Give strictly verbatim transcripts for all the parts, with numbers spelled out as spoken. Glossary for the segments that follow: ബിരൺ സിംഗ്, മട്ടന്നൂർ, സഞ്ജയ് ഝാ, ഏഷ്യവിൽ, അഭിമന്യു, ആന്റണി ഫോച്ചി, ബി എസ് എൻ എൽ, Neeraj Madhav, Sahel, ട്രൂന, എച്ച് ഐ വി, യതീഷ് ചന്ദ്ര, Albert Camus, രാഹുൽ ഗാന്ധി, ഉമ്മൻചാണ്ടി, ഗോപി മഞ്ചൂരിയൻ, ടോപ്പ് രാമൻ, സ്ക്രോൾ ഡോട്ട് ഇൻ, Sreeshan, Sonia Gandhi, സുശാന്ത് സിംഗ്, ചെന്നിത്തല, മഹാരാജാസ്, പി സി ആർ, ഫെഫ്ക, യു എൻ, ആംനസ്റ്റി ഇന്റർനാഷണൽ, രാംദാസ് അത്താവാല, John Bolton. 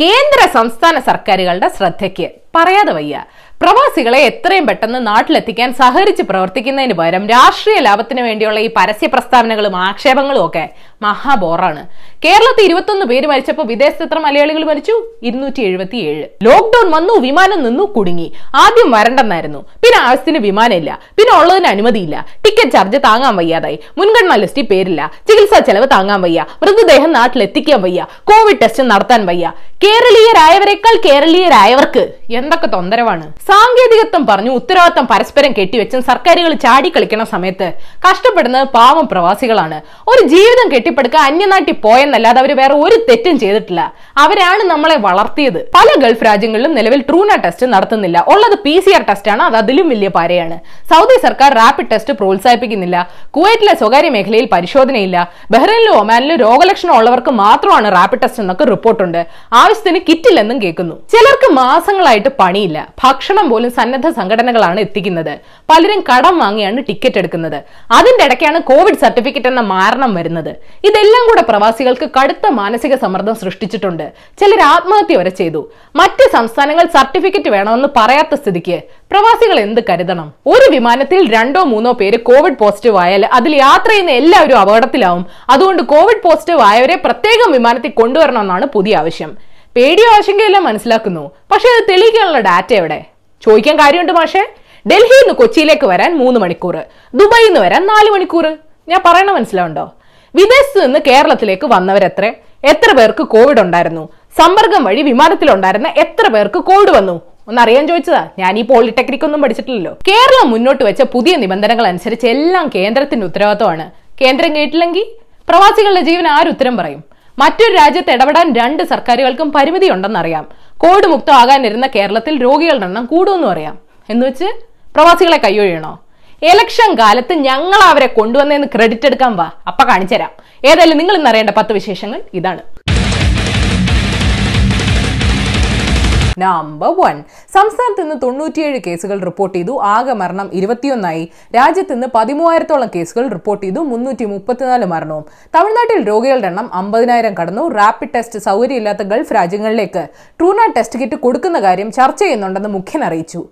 കേന്ദ്ര സംസ്ഥാന സർക്കാരുകളുടെ ശ്രദ്ധയ്ക്ക് പറയാതെ വയ്യ. പ്രവാസികളെ എത്രയും പെട്ടെന്ന് നാട്ടിലെത്തിക്കാൻ സഹകരിച്ച് പ്രവർത്തിക്കുന്നതിന് പകരം രാഷ്ട്രീയ ലാഭത്തിന് വേണ്ടിയുള്ള ഈ പരസ്യ പ്രസ്താവനകളും ആക്ഷേപങ്ങളും ഒക്കെ മഹാബോറാണ്. കേരളത്തിൽ ഇരുപത്തൊന്ന് പേര് മരിച്ചപ്പോൾ വിദേശത്ത് എത്ര മലയാളികൾ മരിച്ചു? ഇരുന്നൂറ്റി എഴുപത്തി ഏഴ്. ലോക്ക്ഡൌൺ വന്നു, വിമാനം നിന്നു, കുടുങ്ങി. ആദ്യം വരണ്ടെന്നായിരുന്നു, പിന്നെ ആവശ്യത്തിന് വിമാനമില്ല, പിന്നെ ഉള്ളതിന് അനുമതിയില്ല, ടിക്കറ്റ് ചാർജ് താങ്ങാൻ വയ്യാതായി, മുൻഗണനാ ലിസ്റ്റിൽ പേരില്ല, ചികിത്സാ ചെലവ് താങ്ങാൻ വയ്യ, മൃതദേഹം നാട്ടിലെത്തിക്കാൻ വയ്യ, കോവിഡ് ടെസ്റ്റ് നടത്താൻ വയ്യ. കേരളീയരായവരെക്കാൾ കേരളീയരായവർക്ക് എന്തൊക്കെ തൊന്തരവാണ്. സാങ്കേതികത്വം പറഞ്ഞു ഉത്തരവാദിത്തം പരസ്പരം കെട്ടിവെച്ചും സർക്കാരുകൾ ചാടിക്കളിക്കണ സമയത്ത് കഷ്ടപ്പെടുന്നത് പാവം പ്രവാസികളാണ്. ഒരു ജീവിതം കെട്ടിപ്പടുക്കാൻ അന്യനാട്ടിൽ പോയെന്നല്ലാതെ അവർ വേറെ ഒരു തെറ്റും ചെയ്തിട്ടില്ല. അവരാണ് നമ്മളെ വളർത്തിയത്. പല ഗൾഫ് രാജ്യങ്ങളിലും നിലവിൽ ട്രൂന ടെസ്റ്റ് നടത്തുന്നില്ല. ഉള്ളത് പി സി ആർ ടെസ്റ്റ് ആണ്. അത് അതിലും വലിയ പാരയാണ്. സൗദി സർക്കാർ റാപ്പിഡ് ടെസ്റ്റ് പ്രോത്സാഹിപ്പിക്കുന്നില്ല. കുവൈറ്റിലെ സ്വകാര്യ മേഖലയിൽ പരിശോധനയില്ല. ബഹ്റൈനിലും ഒമാനിലും രോഗലക്ഷണം ഉള്ളവർക്ക് മാത്രമാണ് റാപ്പിഡ് ടെസ്റ്റ് എന്നൊക്കെ റിപ്പോർട്ടുണ്ട്. ആവശ്യത്തിന് കിറ്റില്ലെന്നും കേൾക്കുന്നു. ചിലർക്ക് മാസങ്ങളായിട്ട് പണിയില്ല. ഭക്ഷണം പോലും സന്നദ്ധ സംഘടനകളാണ് എത്തിക്കുന്നത്. പലരും കടം വാങ്ങിയാണ് ടിക്കറ്റ് എടുക്കുന്നത്. അതിന്റെ ഇടയ്ക്കാണ് കോവിഡ് സർട്ടിഫിക്കറ്റ് എന്ന മാരണം വരുന്നത്. ഇതെല്ലാം കൂടെ പ്രവാസികൾക്ക് കടുത്ത മാനസിക സമ്മർദ്ദം സൃഷ്ടിച്ചിട്ടുണ്ട്. ചിലർ ആത്മഹത്യ വരെ ചെയ്തു. മറ്റ് സംസ്ഥാനങ്ങൾ സർട്ടിഫിക്കറ്റ് വേണമെന്ന് പറയാത്ത സ്ഥിതിക്ക് പ്രവാസികൾ എന്ത് കരുതണം? ഒരു വിമാനത്തിൽ രണ്ടോ മൂന്നോ പേര് കോവിഡ് പോസിറ്റീവ് ആയാൽ അതിൽ യാത്ര ചെയ്യുന്ന എല്ലാവരും അപകടത്തിലാവും. അതുകൊണ്ട് കോവിഡ് പോസിറ്റീവ് ആയവരെ പ്രത്യേകം വിമാനത്തിൽ കൊണ്ടുവരണമെന്നാണ് പുതിയ ആവശ്യം. പേടിയോ ആശങ്കയെല്ലാം മനസ്സിലാക്കുന്നു, പക്ഷെ അത് തെളിയിക്കാനുള്ള ഡാറ്റ എവിടെ? ചോദിക്കാൻ കാര്യമുണ്ട് മാഷേ. ഡൽഹിയിൽ നിന്ന് കൊച്ചിയിലേക്ക് വരാൻ മൂന്ന് മണിക്കൂർ, ദുബായിൽ നിന്ന് വരാൻ നാല് മണിക്കൂർ. ഞാൻ പറയണ മനസ്സിലാവുണ്ടോ? വിദേശത്ത് നിന്ന് കേരളത്തിലേക്ക് വന്നവരെത്ര എത്ര പേർക്ക് കോവിഡ് ഉണ്ടായിരുന്നു? സമ്പർക്കം വഴി വിമാനത്തിലുണ്ടായിരുന്ന എത്ര പേർക്ക് കോവിഡ് വന്നു? ഒന്നറിയാൻ ചോദിച്ചതാ. ഞാൻ ഈ പോളിടെക്നിക് ഒന്നും പഠിച്ചിട്ടില്ലല്ലോ. കേരളം മുന്നോട്ട് വെച്ച പുതിയ നിബന്ധനകൾ അനുസരിച്ച് എല്ലാം കേന്ദ്രത്തിന്റെ ഉത്തരവാദിത്വമാണ്. കേന്ദ്രം കേട്ടില്ലെങ്കിൽ പ്രവാസികളുടെ ജീവൻ ആരുത്തരം പറയും? മറ്റൊരു രാജ്യത്ത് ഇടപെടാൻ രണ്ട് സർക്കാരുകൾക്കും പരിമിതി ഉണ്ടെന്നറിയാം. കോവിഡ് മുക്തമാകാനിരുന്ന കേരളത്തിൽ രോഗികളുടെ എണ്ണം കൂടുമെന്നും അറിയാം. എന്നുവെച്ച് പ്രവാസികളെ കയ്യൊഴിയണോ? എലക്ഷൻ കാലത്ത് ഞങ്ങൾ അവരെ കൊണ്ടുവന്നതെന്ന് ക്രെഡിറ്റ് എടുക്കാൻ വാ, അപ്പൊ കാണിച്ചു തരാം. ഏതായാലും നിങ്ങൾ ഇന്ന് അറിയേണ്ട പത്ത് വിശേഷങ്ങൾ ഇതാണ്. Number one. സംസ്ഥാനത്ത് നിന്ന് തൊണ്ണൂറ്റിയേഴ് കേസുകൾ റിപ്പോർട്ട് ചെയ്തു. ആകെ മരണം ഇരുപത്തിയൊന്നായി. രാജ്യത്ത് നിന്ന് പതിമൂവായിരത്തോളം കേസുകൾ റിപ്പോർട്ട് ചെയ്തു. മുന്നൂറ്റി മുപ്പത്തിനാല് മരണവും. തമിഴ്നാട്ടിൽ രോഗികളുടെ എണ്ണം അമ്പതിനായിരം കടന്നു. റാപ്പിഡ് ടെസ്റ്റ് സൗകര്യമില്ലാത്ത ഗൾഫ് രാജ്യങ്ങളിലേക്ക് ട്രൂന ടെസ്റ്റ് കിറ്റ് കൊടുക്കുന്ന കാര്യം ചർച്ച ചെയ്യുന്നുണ്ടെന്ന് മുഖ്യൻ അറിയിച്ചു.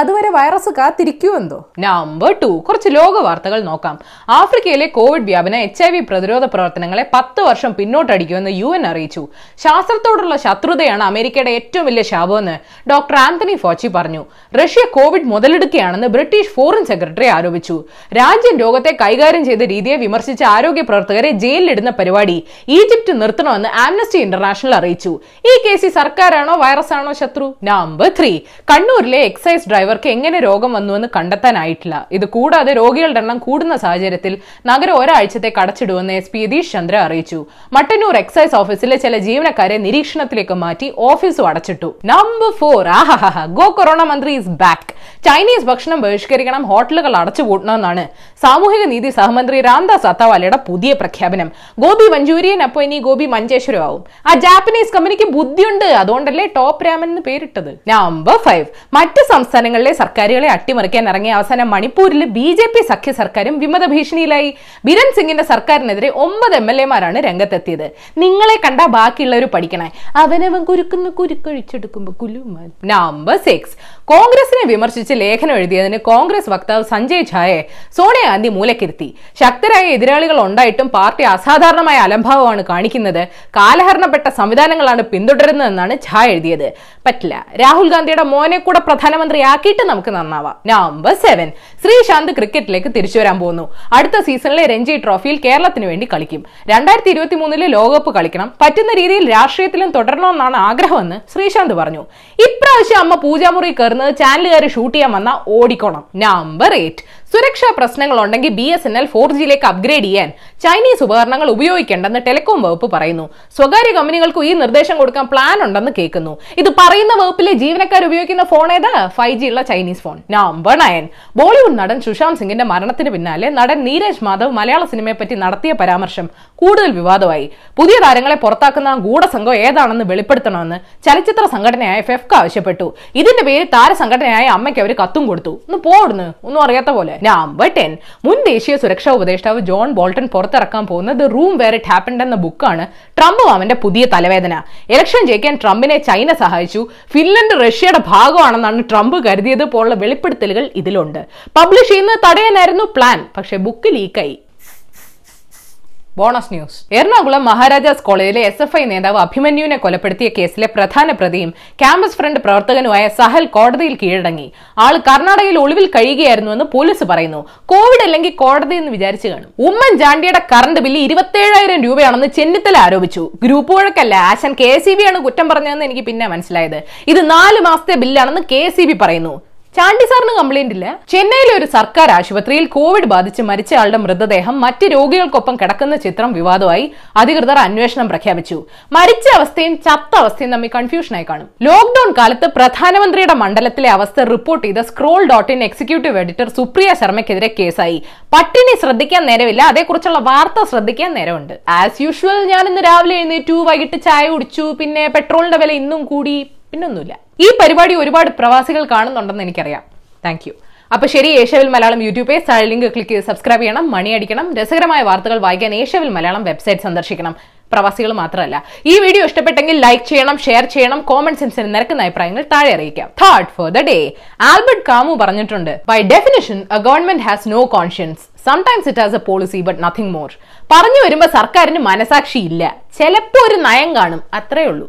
അതുവരെ വൈറസ് കാത്തിരിക്കൂ എന്തോ. Number two. കുറച്ച് ലോക വാർത്തകൾ നോക്കാം. ആഫ്രിക്കയിലെ കോവിഡ് വ്യാപനം എച്ച് ഐ വി പ്രതിരോധ പ്രവർത്തനങ്ങളെ പത്ത് വർഷം പിന്നോട്ടടിക്കുമെന്ന് യു എൻ അറിയിച്ചു. ശാസ്ത്രത്തോടുള്ള ശത്രുതയാണ് അമേരിക്കയുടെ ഏറ്റവും വലിയ ശാപമെന്ന് ഡോക്ടർ ആന്റണി ഫോച്ചി പറഞ്ഞു. റഷ്യ കോവിഡ് മുതലെടുക്കുകയാണെന്ന് ബ്രിട്ടീഷ് ഫോറിൻ സെക്രട്ടറി ആരോപിച്ചു. രാജ്യം രോഗത്തെ കൈകാര്യം ചെയ്ത രീതിയെ വിമർശിച്ച ആരോഗ്യ പ്രവർത്തകരെ ജയിലിലിടുന്ന പരിപാടി ഈജിപ്ത് നിർത്തണമെന്ന് ആംനസ്റ്റി ഇന്റർനാഷണൽ അറിയിച്ചു. ഈ കേസിൽ സർക്കാരാണോ വൈറസാണോ ശത്രു? Number three. കണ്ണൂരിലെ എക്സൈസ് ഡ്രൈവർക്ക് എങ്ങനെ രോഗം വന്നുവെന്ന് കണ്ടെത്താനായിട്ടില്ല. ഇത് കൂടാതെ രോഗികളുടെ എണ്ണം കൂടുന്ന സാഹചര്യത്തിൽ നഗരം ഒരാഴ്ചത്തെ കടച്ചിടുമെന്ന് എസ് പി യതീഷ് ചന്ദ്ര അറിയിച്ചു. മട്ടന്നൂർ എക്സൈസ് ഓഫീസിലെ ചില ജീവനക്കാരെ നിരീക്ഷണത്തിലേക്ക് മാറ്റി ഓഫീസും അടച്ചിട്ടു. Number four. ആഹാഹാ, ഗോ കൊറോണ മന്ത്രി ഇസ് ബാക്ക്. ചൈനീസ് ഭക്ഷണം ബഹിഷ്കരിക്കണം, ഹോട്ടലുകൾ അടച്ചു പൂട്ടണമെന്നാണ് സാമൂഹിക നീതി സഹമന്ത്രി രാംദാസ് അത്താവാലയുടെ പുതിയ പ്രഖ്യാപനം. ഗോപി മഞ്ചൂരിയൻ അപ്പൊ ഇനി ഗോപി മഞ്ചേശ്വരം ആവും. ആ ജാപ്പനീസ് കമ്പനിക്ക് ബുദ്ധിയുണ്ട്, അതുകൊണ്ടല്ലേ ടോപ്പ് രാമൻ എന്ന് പേരിട്ടത്. Number five. മറ്റ് സംസ്ഥാനങ്ങൾ സർക്കാരുകളെ അട്ടിമറിക്കാൻ ഇറങ്ങിയ അവസാനം മണിപ്പൂരിൽ ബി ജെ പി സഖ്യ സർക്കാരും വിമത ഭീഷണിയിലായി. ബിരൺ സിംഗിന്റെ സർക്കാരിനെതിരെ ഒമ്പത് എം എൽ എമാരാണ് രംഗത്തെത്തിയത്. നിങ്ങളെ കണ്ട ബാക്കിയുള്ളവർ പഠിക്കണേ, അവനവൻ കുരുക്കുന്ന കുരുക്കൊഴിച്ചെടുക്കുമ്പോ കുലുമാൽ. Number six. കോൺഗ്രസിനെ വിമർശിച്ച് ലേഖനം എഴുതിയതിന് കോൺഗ്രസ് വക്താവ് സഞ്ജയ് ഝായെ സോണിയാഗാന്ധി മൂലക്കിരുത്തി. ശക്തരായ എതിരാളികൾ ഉണ്ടായിട്ടും പാർട്ടി അസാധാരണമായ അലംഭാവമാണ് കാണിക്കുന്നത്, കാലഹരണപ്പെട്ട സംവിധാനങ്ങളാണ് പിന്തുടരുന്നതെന്നാണ് ഝാ എഴുതിയത്. പറ്റില്ല, രാഹുൽ ഗാന്ധിയുടെ മോനെ കൂടെ പ്രധാനമന്ത്രി ാക്കിയിട്ട് നമുക്ക് നന്നാവാം. Number seven. ശ്രീശാന്ത് ക്രിക്കറ്റിലേക്ക് തിരിച്ചു വരാൻ പോകുന്നു. അടുത്ത സീസണിലെ രഞ്ജി ട്രോഫിയിൽ കേരളത്തിന് വേണ്ടി കളിക്കും. രണ്ടായിരത്തി ഇരുപത്തി മൂന്നിലെ ലോകകപ്പ് കളിക്കണം. പറ്റുന്ന രീതിയിൽ രാഷ്ട്രീയത്തിലും തുടരണമെന്നാണ് ആഗ്രഹമെന്ന് ശ്രീശാന്ത് പറഞ്ഞു. ഇപ്രാവശ്യം അമ്മ പൂജാമുറി കയറുന്നത് ചാനലുകാർ ഷൂട്ട് ചെയ്യാൻ വന്നാൽ ഓടിക്കോണം. Number eight. സുരക്ഷാ പ്രശ്നങ്ങളുണ്ടെങ്കിൽ ബി എസ് എൻ എൽ four ജിയിലേക്ക് അപ്ഗ്രേഡ് ചെയ്യാൻ ചൈനീസ് ഉപകരണങ്ങൾ ഉപയോഗിക്കേണ്ടെന്ന് ടെലികോം വകുപ്പ് പറയുന്നു. സ്വകാര്യ കമ്പനികൾക്കും ഈ നിർദ്ദേശം കൊടുക്കാൻ പ്ലാൻ ഉണ്ടെന്ന് കേൾക്കുന്നു. ഇത് പറയുന്ന വകുപ്പിലെ ജീവനക്കാർ ഉപയോഗിക്കുന്ന ഫോൺ ഏതാ? ഫൈവ് ജി ഉള്ള Chinese phone. Number nine. Bollywood നടൻ സുശാന്ത് സിംഗിന്റെ മരണത്തിന് പിന്നാലെ നടൻ നീരജ് മാധവ് മലയാള സിനിമയെ പറ്റി നടത്തിയ പരാമർശം കൂടുതൽ വിവാദമായി. പുതിയ താരങ്ങളെ പുറത്താക്കുന്ന ഗൂഢസംഘം ഏതാണെന്ന് വെളിപ്പെടുത്തണമെന്ന് ചലച്ചിത്ര സംഘടനയായ ഫെഫ്ക ആവശ്യപ്പെട്ടു. ഇതിന്റെ പേര് താരസംഘടനയായ അമ്മയ്ക്ക് അവർ കത്തും കൊടുത്തു. ഒന്ന് പോടുന്നു, ഒന്നും അറിയാത്ത പോലെ. നമ്പർ ടെൻ മുൻ ദേശീയ സുരക്ഷാ ഉപദേഷ്ടാവ് ജോൺ ബോൾട്ടൺ പുറത്തിറക്കാൻ പോകുന്ന the room where it happened എന്ന ബുക്കാണ് ട്രംപ് മാമന്റെ പുതിയ തലവേദന. ഇലക്ഷൻ ജയിക്കാൻ ട്രംപിനെ ചൈന സഹായിച്ചു, ഫിൻലൻഡ് റഷ്യയുടെ ഭാഗമാണെന്നാണ് ട്രംപ് കരുതിയത് പോലുള്ള വെളിപ്പെടുത്തലുകൾ ഇതിലുണ്ട്. പബ്ലിഷ് ചെയ്യുന്നത് തടയാനായിരുന്നു പ്ലാൻ, പക്ഷേ ബുക്ക് ലീക്കായി. Bonus news. എറണാകുളം മഹാരാജാസ് കോളേജിലെ എസ് എഫ് ഐ നേതാവ് അഭിമന്യുവിനെ കൊലപ്പെടുത്തിയ കേസിലെ പ്രധാന പ്രതിയും ക്യാമ്പസ് ഫ്രണ്ട് പ്രവർത്തകനുമായ സഹൽ കോടതിയിൽ കീഴടങ്ങി. ആൾ കർണാടകയിൽ ഒളിവിൽ കഴിയുകയായിരുന്നുവെന്ന് പോലീസ് പറയുന്നു. കോവിഡ് അല്ലെങ്കിൽ കോടതി എന്ന് വിചാരിച്ചു കാണും. ഉമ്മൻചാണ്ടിയുടെ കറണ്ട് ബില്ല് ഇരുപത്തേഴായിരം രൂപയാണെന്ന് ചെന്നിത്തല ആരോപിച്ചു. ഗ്രൂപ്പ് വഴക്കല്ല, ആശൻ കെ സി ബി ആണ് കുറ്റം പറഞ്ഞതെന്ന് എനിക്ക് പിന്നെ മനസ്സിലായത്. ഇത് നാല് മാസത്തെ ബില്ലാണെന്ന് കെ സി ബി പറയുന്നു. ചാണ്ടി സാറിന് കംപ്ലൈന്റ് ഇല്ല. ചെന്നൈയിലെ ഒരു സർക്കാർ ആശുപത്രിയിൽ കോവിഡ് ബാധിച്ച് മരിച്ചയാളുടെ മൃതദേഹം മറ്റ് രോഗികൾക്കൊപ്പം കിടക്കുന്ന ചിത്രം വിവാദമായി. അധികൃതർ അന്വേഷണം പ്രഖ്യാപിച്ചു. മരിച്ച അവസ്ഥയും ചത്ത അവസ്ഥയും തമ്മിൽ കൺഫ്യൂഷനായി കാണും. ലോക്ഡൌൺ കാലത്ത് പ്രധാനമന്ത്രിയുടെ മണ്ഡലത്തിലെ അവസ്ഥ റിപ്പോർട്ട് ചെയ്ത സ്ക്രോൾ ഡോട്ട് ഇൻ executive editor Supriya ശർമ്മയ്ക്കെതിരെ കേസായി. പട്ടിണി ശ്രദ്ധിക്കാൻ നേരമില്ല, അതേക്കുറിച്ചുള്ള വാർത്ത ശ്രദ്ധിക്കാൻ നേരമുണ്ട്. ആസ് യൂഷ്വൽ ഞാൻ ഇന്ന് രാവിലെ എഴുന്നേറ്റു, വൈകിട്ട് ചായ കുടിച്ചു, പിന്നെ പെട്രോളിന്റെ വില ഇന്നും കൂടി, പിന്നൊന്നുമില്ല. ഈ പരിപാടി ഒരുപാട് പ്രവാസികൾ കാണുന്നുണ്ടെന്ന് എനിക്കറിയാം. Thank you. അപ്പൊ ശരി, ഏഷ്യവിൽ മലയാളം യൂട്യൂബ് പേജ് താഴെ ലിങ്ക് ക്ലിക്ക് ചെയ്ത് സബ്സ്ക്രൈബ് ചെയ്യണം, മണിയടിക്കണം. രസകരമായ വാർത്തകൾ വായിക്കാൻ ഏഷ്യവിൽ മലയാളം വെബ്സൈറ്റ് സന്ദർശിക്കണം. പ്രവാസികൾ മാത്രമല്ല. ഈ വീഡിയോ ഇഷ്ടപ്പെട്ടെങ്കിൽ ലൈക്ക് ചെയ്യണം, ഷെയർ ചെയ്യണം. കോമൺ സെൻസിന് നിരക്കുന്ന അഭിപ്രായങ്ങൾ താഴെ അറിയിക്കാം. Thought for the day. Albert Camus പറഞ്ഞിട്ടുണ്ട്, by definition a government has no conscience. Sometimes it has a policy but nothing more. പറഞ്ഞു വരുമ്പോൾ സർക്കാരിന് മനസാക്ഷി ഇല്ല, ചിലപ്പോൾ ഒരു നയം കാണും, അത്രേ ഉള്ളൂ.